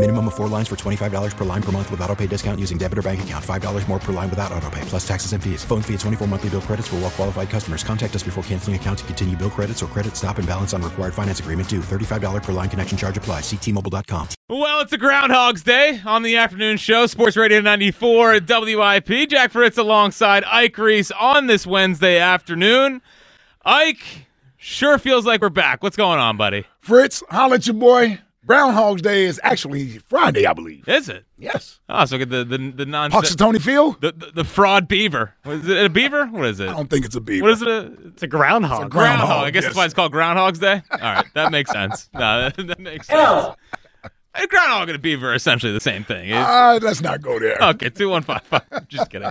Minimum of 4 lines for $25 per line per month with auto pay discount using debit or bank account. $5 more per line without auto pay, plus taxes and fees. Phone fee at 24 monthly bill credits for well qualified customers. Contact us before canceling account to continue bill credits or credit stop and balance on required finance agreement due. $35 per line connection charge applies. See T-Mobile.com. Well, it's a Groundhog's Day on the afternoon show. Sports Radio 94 WIP. Jack Fritz alongside Ike Reese on this Wednesday afternoon. Ike, sure feels like we're back. What's going on, buddy? Fritz, holla at your boy. Groundhog's Day is actually Friday, I believe. Is it? Yes. Oh, so get the non Puxatony Field? The fraud beaver. Is it a beaver? What is it? I don't think it's a beaver. What is it? It's a groundhog. It's a groundhog. I guess Yes. That's why it's called Groundhog's Day. All right. That makes sense. No, that makes sense. A groundhog and a beaver are essentially the same thing. Let's not go there. Okay, 2155. Just kidding.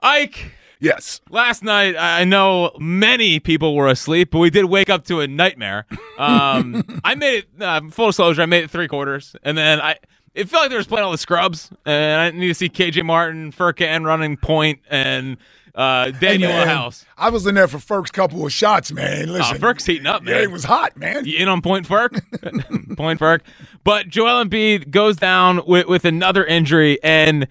Ike. Yes. Last night, I know many people were asleep, but we did wake up to a nightmare. I made it, full disclosure, I made it 3/4, and then it felt like they were just playing all the scrubs, and I needed to see KJ Martin, Furkan running point, and Daniel House. I was in there for Furk's couple of shots, man. Listen, Furk's heating up, man. Yeah, it was hot, man. You in on point, Furk? Point, Furk. But Joel Embiid goes down with another injury, and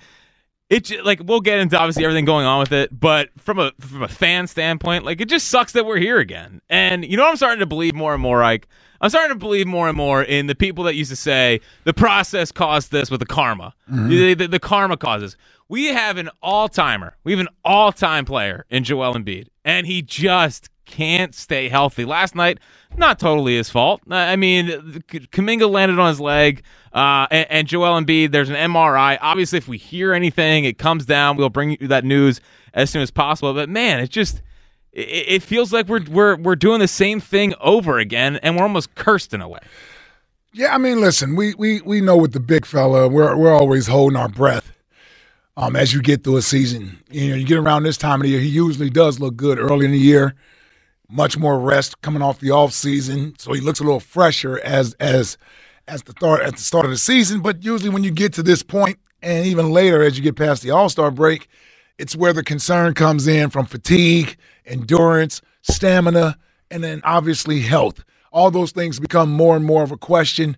it like we'll get into obviously everything going on with it, but from a fan standpoint, like it just sucks that we're here again. And you know what I'm starting to believe more and more, like I'm starting to believe more and more in the people that used to say the process caused this with the karma. Mm-hmm. The karma causes. We have an all-timer. We have an all-time player in Joel Embiid, and he just can't stay healthy. Last night, not totally his fault. I mean, Kuminga landed on his leg, and Joel Embiid, there's an MRI. Obviously, if we hear anything, it comes down. We'll bring you that news as soon as possible. But, man, it just it feels like we're doing the same thing over again, and we're almost cursed in a way. Yeah, I mean, listen, we know with the big fella, we're always holding our breath. As you get through a season, you get around this time of the year, he usually does look good early in the year. Much more rest coming off the off season, so he looks a little fresher at the start of the season. But usually, when you get to this point, and even later as you get past the All-Star break, it's where the concern comes in from fatigue, endurance, stamina, and then obviously health. All those things become more and more of a question.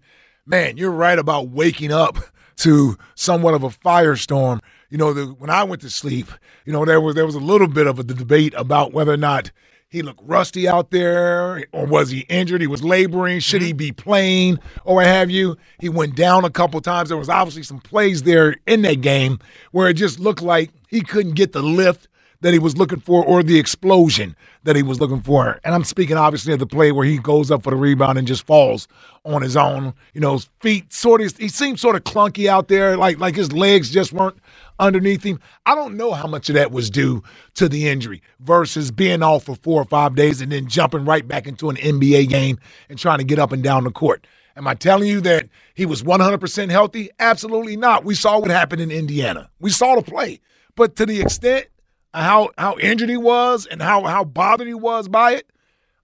Man, you're right about waking up to somewhat of a firestorm. You know, when I went to sleep, there was a little bit of a debate about whether or not he looked rusty out there, or was he injured? He was laboring. Should he be playing or what have you? He went down a couple times. There was obviously some plays there in that game where it just looked like he couldn't get the lift that he was looking for or the explosion that he was looking for. And I'm speaking obviously of the play where he goes up for the rebound and just falls on his own. His feet he seemed sort of clunky out there, like his legs just weren't underneath him. I don't know how much of that was due to the injury versus being off for 4 or 5 days and then jumping right back into an NBA game and trying to get up and down the court. Am I telling you that he was 100% healthy? Absolutely not. We saw what happened in Indiana. We saw the play. But to the extent how injured he was and how bothered he was by it,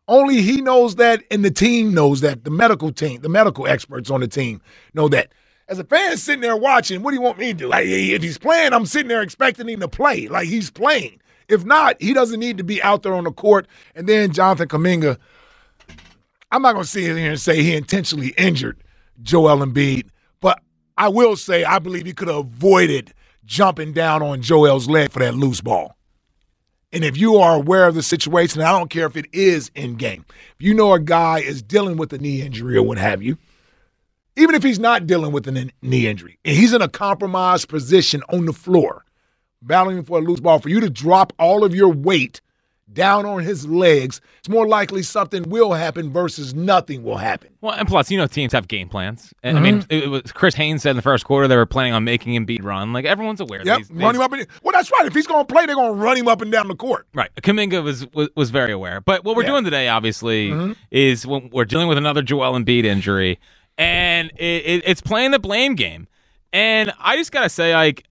only he knows that, and the team knows that. The medical experts on the team know that. As a fan sitting there watching, what do you want me to do? Like, if he's playing, I'm sitting there expecting him to play. Like, he's playing. If not, he doesn't need to be out there on the court. And then Jonathan Kuminga, I'm not going to sit here and say he intentionally injured Joel Embiid, but I will say I believe he could have avoided jumping down on Joel's leg for that loose ball. And if you are aware of the situation, I don't care if it is in-game, if you know a guy is dealing with a knee injury or what have you, even if he's not dealing with a knee injury, and he's in a compromised position on the floor, battling for a loose ball, for you to drop all of your weight down on his legs, it's more likely something will happen versus nothing will happen. Well, and plus, you know, teams have game plans. And, I mean, it was Chris Haynes said in the first quarter they were planning on making Embiid run. Like, everyone's aware. Yep, run him up and down. Well, that's right. If he's going to play, they're going to run him up and down the court. Right. Kuminga was very aware. But what we're doing today, obviously, is when we're dealing with another Joel Embiid injury, and it's playing the blame game. And I just got to say, like,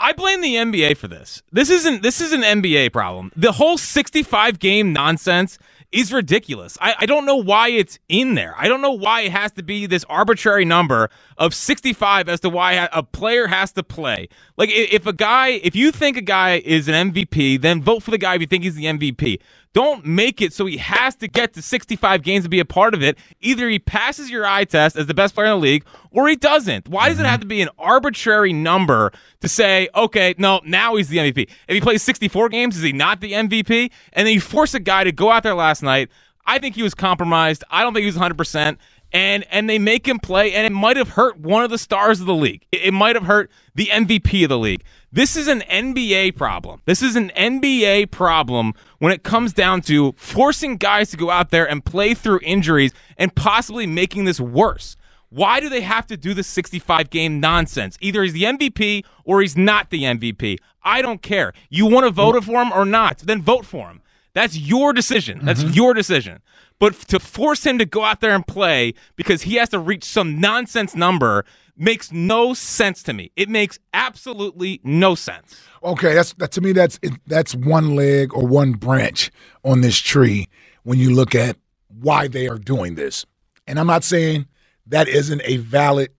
I blame the NBA for this. This is an NBA problem. The whole 65-game nonsense is ridiculous. I don't know why it's in there. I don't know why it has to be this arbitrary number of 65 as to why a player has to play. Like, if you think a guy is an MVP, then vote for the guy if you think he's the MVP. Don't make it so he has to get to 65 games to be a part of it. Either he passes your eye test as the best player in the league, or he doesn't. Why does it have to be an arbitrary number to say, okay, no, now he's the MVP? If he plays 64 games, is he not the MVP? And then you force a guy to go out there last night. I think he was compromised. I don't think he was 100%. And they make him play, and it might have hurt one of the stars of the league. It might have hurt the MVP of the league. This is an NBA problem. This is an NBA problem when it comes down to forcing guys to go out there and play through injuries and possibly making this worse. Why do they have to do the 65-game nonsense? Either he's the MVP or he's not the MVP. I don't care. You want to vote for him or not, then vote for him. That's your decision. That's your decision. But to force him to go out there and play because he has to reach some nonsense number makes no sense to me. It makes absolutely no sense. Okay, that's one leg or one branch on this tree when you look at why they are doing this. And I'm not saying that isn't a valid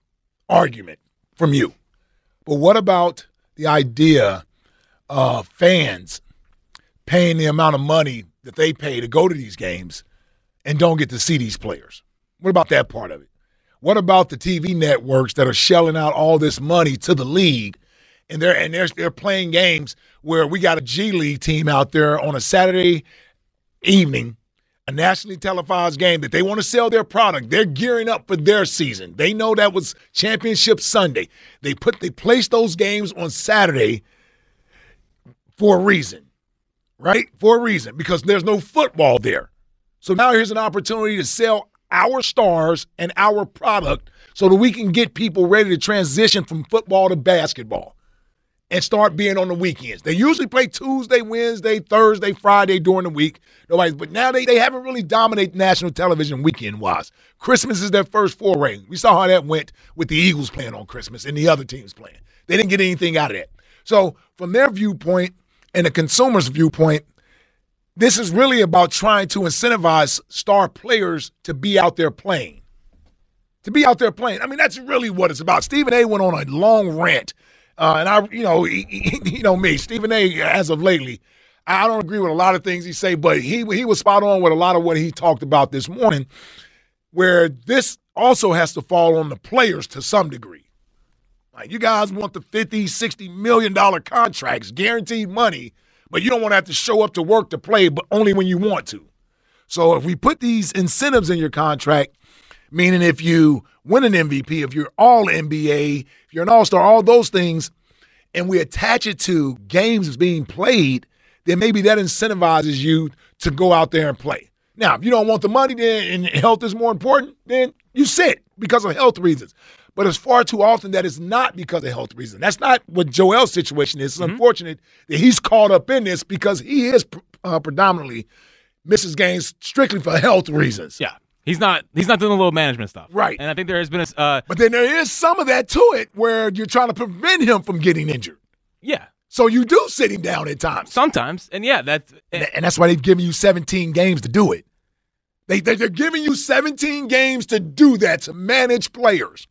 argument from you. But what about the idea of fans paying the amount of money that they pay to go to these games and don't get to see these players? What about that part of it? What about the TV networks that are shelling out all this money to the league, and they're playing games where we got a G League team out there on a Saturday evening, a nationally televised game that they want to sell their product. They're gearing up for their season. They know that was Championship Sunday. They placed those games on Saturday for a reason, right? For a reason, because there's no football there. So now here's an opportunity to sell our stars and our product so that we can get people ready to transition from football to basketball and start being on the weekends. They usually play Tuesday, Wednesday, Thursday, Friday during the week. But now they haven't really dominated national television weekend-wise. Christmas is their first foray. We saw how that went with the Eagles playing on Christmas and the other teams playing. They didn't get anything out of that. So from their viewpoint and the consumer's viewpoint, this is really about trying to incentivize star players to be out there playing. I mean, that's really what it's about. Stephen A. went on a long rant, and you know me, Stephen A. as of lately, I don't agree with a lot of things he say, but he was spot on with a lot of what he talked about this morning, where this also has to fall on the players to some degree. Like, you guys want the $50, $60 million contracts, guaranteed money, but you don't want to have to show up to work to play, but only when you want to. So if we put these incentives in your contract, meaning if you win an MVP, if you're all NBA, if you're an all-star, all those things, and we attach it to games being played, then maybe that incentivizes you to go out there and play. Now, if you don't want the money then and health is more important, then you sit because of health reasons. But it's far too often that it's not because of health reasons. That's not what Joel's situation is. It's unfortunate that he's caught up in this because he is predominantly misses games strictly for health reasons. Yeah, he's not doing the load management stuff. Right. And I think there has been a but then there is some of that to it where you're trying to prevent him from getting injured. Yeah. So you do sit him down at times. Sometimes. And, yeah, that's – and that's why they've given you 17 games to do it. They're giving you 17 games to do that, to manage players.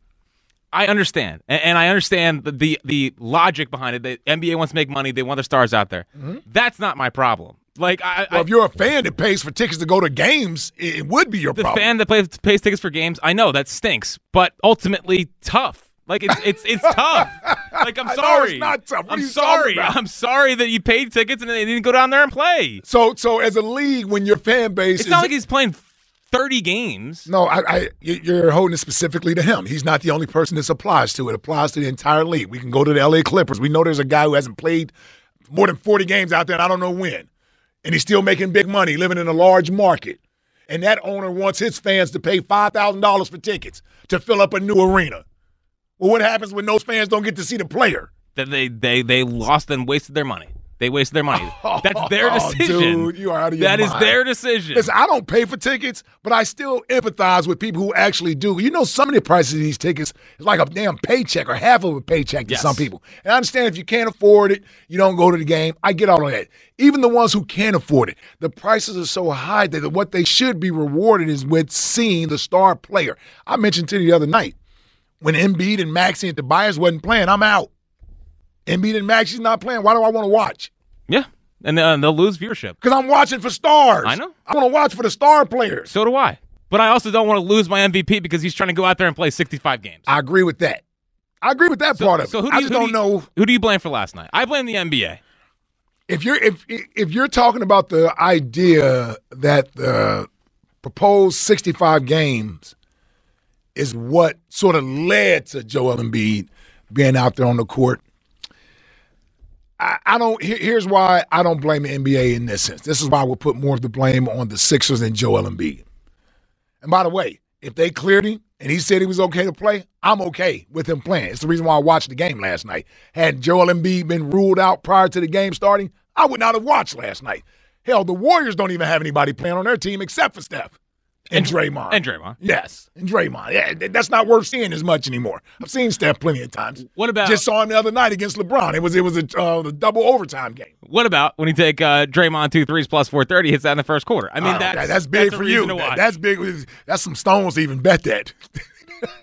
I understand, and I understand the logic behind it. The NBA wants to make money. They want their stars out there. That's not my problem. Like, if you're a fan that pays for tickets to go to games, it would be your problem. The fan that pays tickets for games, I know, that stinks, but ultimately tough. Like, it's tough. Like, I'm sorry. It's not tough. I'm sorry. I'm sorry that you paid tickets and they didn't go down there and play. So as a league, when your fan base it's not like he's playing 30 games. No, you're holding it specifically to him. He's not the only person this applies to. It applies to the entire league. We can go to the LA Clippers. We know there's a guy who hasn't played more than 40 games out there, and I don't know when. and he's still making big money, living in a large market. And that owner wants his fans to pay $5,000 for tickets to fill up a new arena. Well, what happens when those fans don't get to see the player? Then they lost and wasted their money. They wasted their money. That's their decision. Dude, you are out of your mind. That is their decision. Listen, I don't pay for tickets, but I still empathize with people who actually do. You know, some of the prices of these tickets is like a damn paycheck or half of a paycheck to some people. And I understand if you can't afford it, you don't go to the game. I get all of that. Even the ones who can't afford it, the prices are so high that what they should be rewarded is with seeing the star player. I mentioned to you the other night, when Embiid and Maxey and Tobias wasn't playing, I'm out. Embiid and Maxey's not playing. Why do I want to watch? Yeah, and they'll lose viewership. Because I'm watching for stars. I know. I want to watch for the star players. So do I. But I also don't want to lose my MVP because he's trying to go out there and play 65 games. I agree with that. I agree with that part of it. So who do you know? Who do you blame for last night? I blame the NBA. If you're talking about the idea that the proposed 65 games is what sort of led to Joel Embiid being out there on the court, I don't. Here's why I don't blame the NBA in this sense. This is why we'll put more of the blame on the Sixers and Joel Embiid. And by the way, if they cleared him and he said he was okay to play, I'm okay with him playing. It's the reason why I watched the game last night. Had Joel Embiid been ruled out prior to the game starting, I would not have watched last night. Hell, the Warriors don't even have anybody playing on their team except for Steph. And Draymond. Yes, and Draymond. Yeah, that's not worth seeing as much anymore. I've seen Steph plenty of times. What about? Just saw him the other night against LeBron. It was a double overtime game. What about when you take Draymond 2 threes plus 430, hits that in the first quarter? I mean, that's big for you. That's big. That's some stones to even bet that.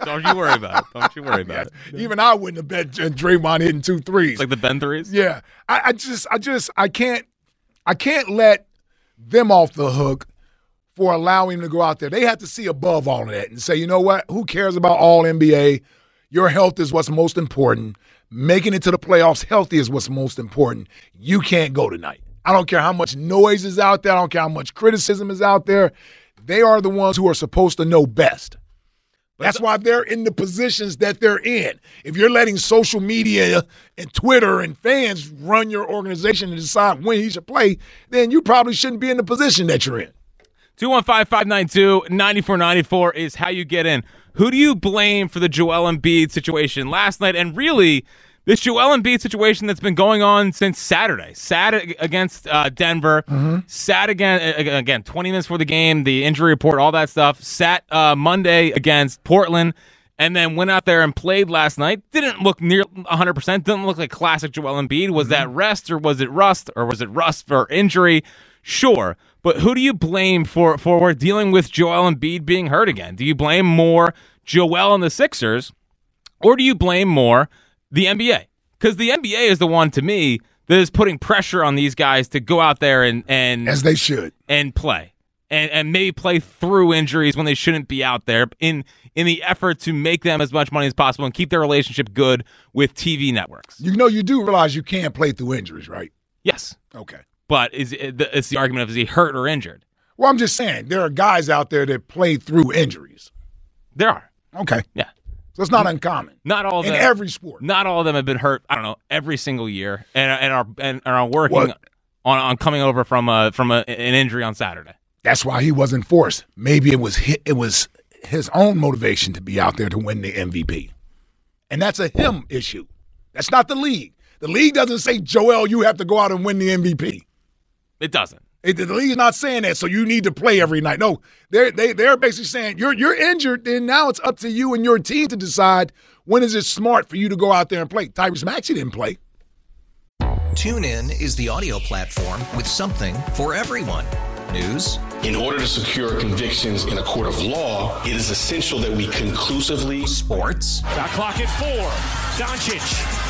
Don't you worry about it. Don't you worry about it. Even I wouldn't have bet Draymond hitting 2 threes. It's like the Ben threes? Yeah. I can't let them off the hook for allowing him to go out there. They have to see above all of that and say, you know what, who cares about all NBA? Your health is what's most important. Making it to the playoffs healthy is what's most important. You can't go tonight. I don't care how much noise is out there. I don't care how much criticism is out there. They are the ones who are supposed to know best. That's why they're in the positions that they're in. If you're letting social media and Twitter and fans run your organization and decide when he should play, then you probably shouldn't be in the position that you're in. 215-592-9494 is how you get in. Who do you blame for the Joel Embiid situation last night? And really, this Joel Embiid situation that's been going on since Saturday. Sad against Denver. Mm-hmm. Sad again, 20 minutes before the game, the injury report, all that stuff. Sat Monday against Portland, and then went out there and played last night. Didn't look near 100%. Didn't look like classic Joel Embiid. Was that rest, or was it rust, or was it rust for injury? Sure. But who do you blame for we're dealing with Joel Embiid being hurt again? Do you blame more Joel and the Sixers, or do you blame more the NBA? Because the NBA is the one, to me, that is putting pressure on these guys to go out there and as they should and play and maybe play through injuries when they shouldn't be out there in the effort to make them as much money as possible and keep their relationship good with TV networks. You know, you do realize you can't play through injuries, right? Yes. Okay. But it's the argument of, is he hurt or injured? Well, I'm just saying, there are guys out there that play through injuries. There are. Okay. Yeah. So it's not uncommon. Not all of them. In every sport. Not all of them have been hurt, I don't know, every single year and are working on coming over from an injury on Saturday. That's why he wasn't forced. Maybe it was his own motivation to be out there to win the MVP. And that's a him issue. That's not the league. The league doesn't say, Joel, you have to go out and win the MVP. It doesn't. The league's not saying that, so you need to play every night. No, they're basically saying you're injured, then now it's up to you and your team to decide when is it smart for you to go out there and play. Tyrese Maxey didn't play. TuneIn is the audio platform with something for everyone. News. In order to secure convictions in a court of law, it is essential that we conclusively. Sports. The clock at 4. Doncic.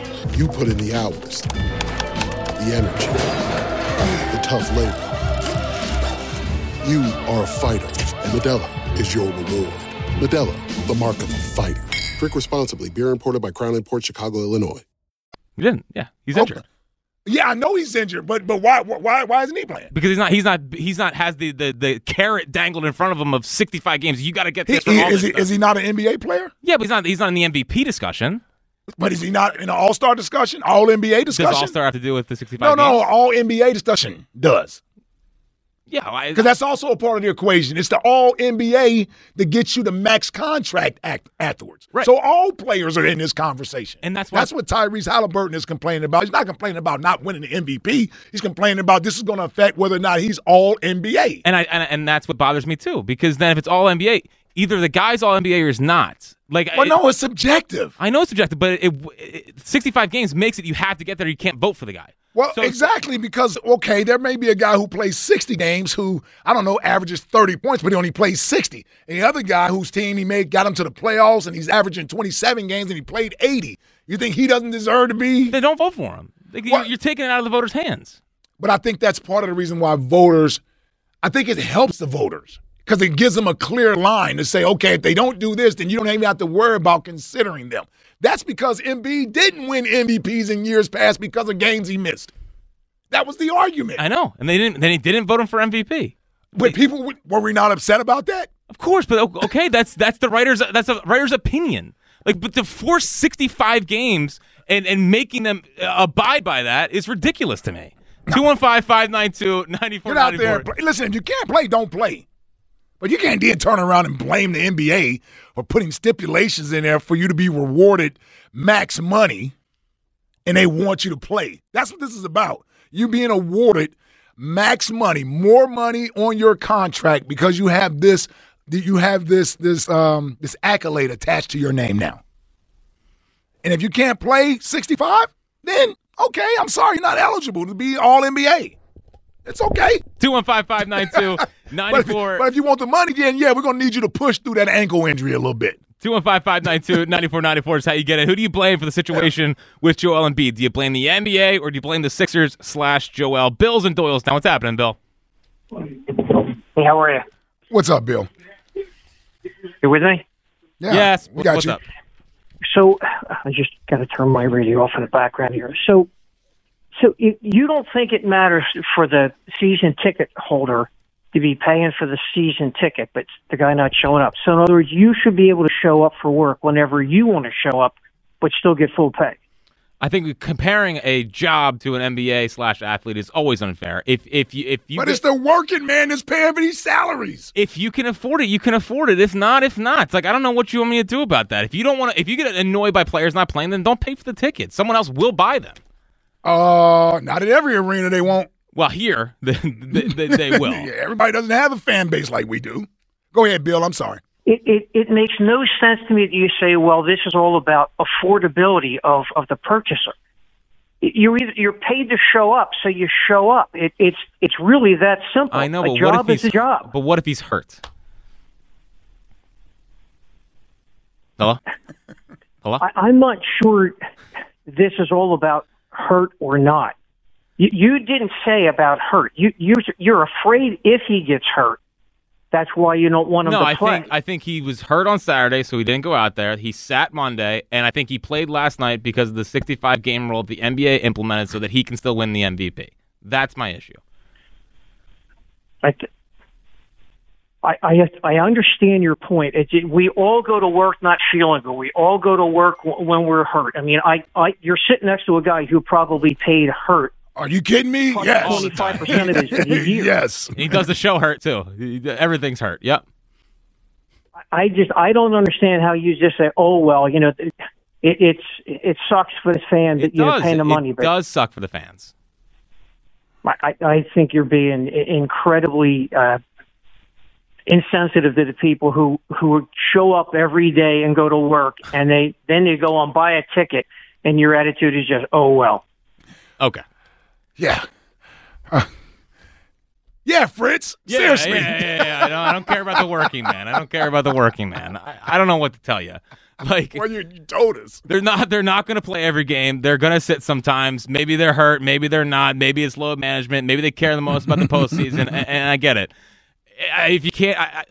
You put in the hours, the energy, the tough labor. You are a fighter, and Modelo is your reward. Modelo, the mark of a fighter. Drink responsibly. Beer imported by Crown Imports, Chicago, Illinois. He didn't. Yeah, he's injured. Yeah, I know he's injured, but why isn't he playing? Because he's not has the carrot dangled in front of him of 65 games. You got to get this. Is he not an NBA player? Yeah, but he's not in the MVP discussion. But is he not in an All-Star discussion? All NBA discussion? Does All-Star have to do with the 65? No, All NBA discussion does. Yeah, because that's also a part of the equation. It's the All NBA that gets you the max contract afterwards. Right. So all players are in this conversation, and that's what Tyrese Halliburton is complaining about. He's not complaining about not winning the MVP. He's complaining about this is going to affect whether or not he's All NBA. And that's what bothers me too. Because then if it's All NBA, either the guy's All NBA or he's not. It's subjective. I know it's subjective, but 65 games makes it you have to get there. You can't vote for the guy. Well, so exactly, because, okay, there may be a guy who plays 60 games who, I don't know, averages 30 points, but he only plays 60. And the other guy whose team he made got him to the playoffs and he's averaging 27 games and he played 80. You think he doesn't deserve to be? They don't vote for him. You're taking it out of the voters' hands. But I think that's part of the reason why I think it helps the voters because it gives them a clear line to say, okay, if they don't do this, then you don't even have to worry about considering them. That's because Embiid didn't win MVPs in years past because of games he missed. That was the argument. I know, and they didn't vote him for MVP. But people were not upset about that? Of course, but okay, that's the writer's opinion. Like, but to force 65 games and making them abide by that is ridiculous to me. 215-592-9494. Get out there and play. Listen, if you can't play, don't play. But you can't then turn around and blame the NBA for putting stipulations in there for you to be rewarded max money and they want you to play. That's what this is about. You being awarded max money, more money on your contract because you have this accolade attached to your name now. And if you can't play 65, then okay, I'm sorry, you're not eligible to be All NBA. It's okay. 215-592-94. But if you want the money, then, yeah, we're going to need you to push through that ankle injury a little bit. 215-592-9494 is how you get it. Who do you blame for the situation with Joel Embiid? Do you blame the NBA or do you blame the Sixers / Joel? Bills and Doyles. Now, what's happening, Bill? Hey, how are you? What's up, Bill? You with me? Yeah, yes. What's up? So I just got to turn my radio off in the background here. So you don't think it matters for the season ticket holder to be paying for the season ticket, but the guy not showing up. So in other words, you should be able to show up for work whenever you want to show up, but still get full pay. I think comparing a job to an NBA / athlete is always unfair. It's the working man that's paying for these salaries. If you can afford it, you can afford it. If not, it's like I don't know what you want me to do about that. If you don't want to, if you get annoyed by players not playing, then don't pay for the ticket. Someone else will buy them. Not at every arena they won't. Well, here, they will. Yeah, everybody doesn't have a fan base like we do. Go ahead, Bill. I'm sorry. It makes no sense to me that you say, well, this is all about affordability of the purchaser. You're paid to show up, so you show up. It's really that simple. I know, but a job is a job. But what if he's hurt? Hello? I'm not sure this is all about hurt or not. You didn't say about hurt. You're afraid if he gets hurt. That's why you don't want him to play. I think he was hurt on Saturday, so he didn't go out there. He sat Monday, and I think he played last night because of the 65-game rule the NBA implemented so that he can still win the MVP. That's my issue. I understand your point. We all go to work not feeling good. We all go to work when we're hurt. I mean, you're sitting next to a guy who probably paid hurt. Are you kidding me? Yes. 25% of his year. Yes. He does the show hurt, too. Everything's hurt. Yep. I don't understand how you just say, oh, well, It sucks for the fans that you're paying the money. It does suck for the fans. I think you're being incredibly insensitive to the people who show up every day and go to work, and they go and buy a ticket, and your attitude is just, oh, well. Okay. Yeah. Yeah, Fritz. Yeah, seriously. Yeah. I don't care about the working man. I don't know what to tell you. Like, well, you told us. They're not going to play every game. They're going to sit sometimes. Maybe they're hurt. Maybe they're not. Maybe it's load management. Maybe they care the most about the postseason. And I get it. If you can't, I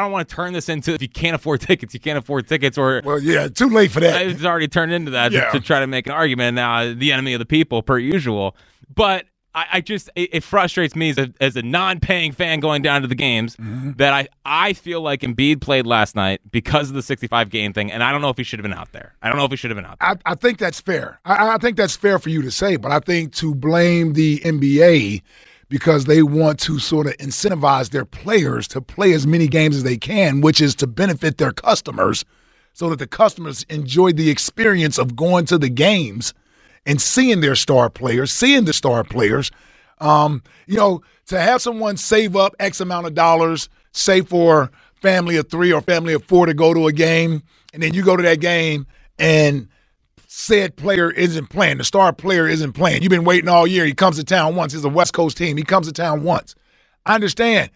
don't want to turn this into if you can't afford tickets, you can't afford tickets. Or well, yeah, too late for that. It's already turned into that to try to make an argument. Now, the enemy of the people, per usual. But I just it frustrates me as a non-paying fan going down to the games that I feel like Embiid played last night because of the 65-game thing, and I don't know if he should have been out there. I think that's fair. I think that's fair for you to say, but I think to blame the NBA – because they want to sort of incentivize their players to play as many games as they can, which is to benefit their customers so that the customers enjoy the experience of going to the games and seeing their star players, to have someone save up X amount of dollars, say for family of three or family of four to go to a game, and then you go to that game and said player isn't playing. The star player isn't playing. You've been waiting all year. He comes to town once. He's a West Coast team. He comes to town once. I understand.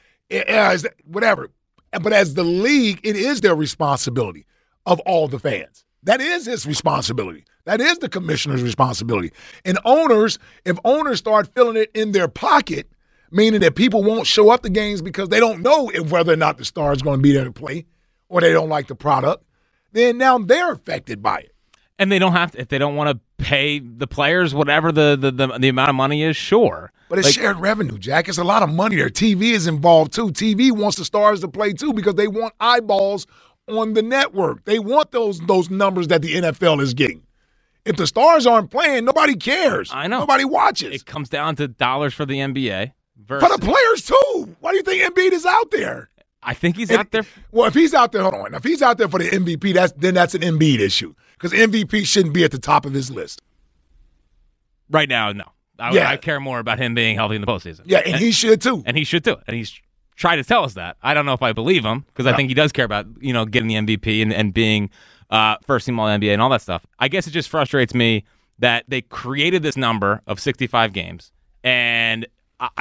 Whatever. But as the league, it is their responsibility of all the fans. That is his responsibility. That is the commissioner's responsibility. And owners, if owners start feeling it in their pocket, meaning that people won't show up to games because they don't know whether or not the star is going to be there to play or they don't like the product, then now they're affected by it. And they don't have to, if they don't want to pay the players whatever the amount of money is, sure. But it's shared revenue, Jack. It's a lot of money there. TV is involved, too. TV wants the stars to play, too, because they want eyeballs on the network. They want those numbers that the NFL is getting. If the stars aren't playing, nobody cares. I know. Nobody watches. It comes down to dollars for the NBA. Versus... For the players, too. Why do you think Embiid is out there? I think he's out there. Well, if he's out there, hold on. If he's out there for the MVP, that's an Embiid issue because MVP shouldn't be at the top of his list. Right now, no. I care more about him being healthy in the postseason. Yeah, and he should too. And he should too. And he's tried to tell us that. I don't know if I believe him because I think he does care about getting the MVP and being first team All-NBA and all that stuff. I guess it just frustrates me that they created this number of 65 games and.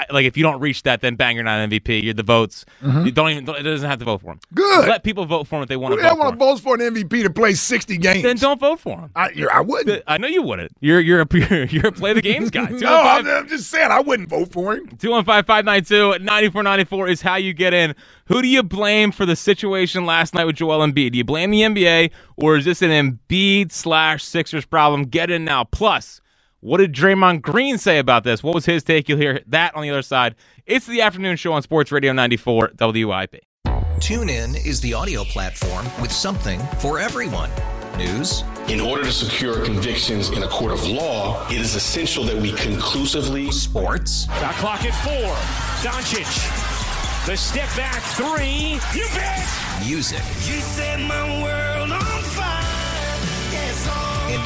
If you don't reach that, then bang, you're not MVP. You're the votes. Mm-hmm. It doesn't have to vote for him. Good. Let people vote for him if they want to vote for him. If they want to vote for an MVP to play 60 games. Then don't vote for him. I wouldn't. I know you wouldn't. You're a play the games guy. No, I'm just saying I wouldn't vote for him. 215-592-9494 is how you get in. Who do you blame for the situation last night with Joel Embiid? Do you blame the NBA, or is this an Embiid/Sixers problem? Get in now. Plus... what did Draymond Green say about this? What was his take? You'll hear that on the other side. It's the afternoon show on Sports Radio 94 WIP. TuneIn is the audio platform with something for everyone. News. In order to secure convictions in a court of law, it is essential that we conclusively. Sports. The clock at 4. Doncic. The step back 3. You bet. Music. You set my world on fire. Yes, oh. And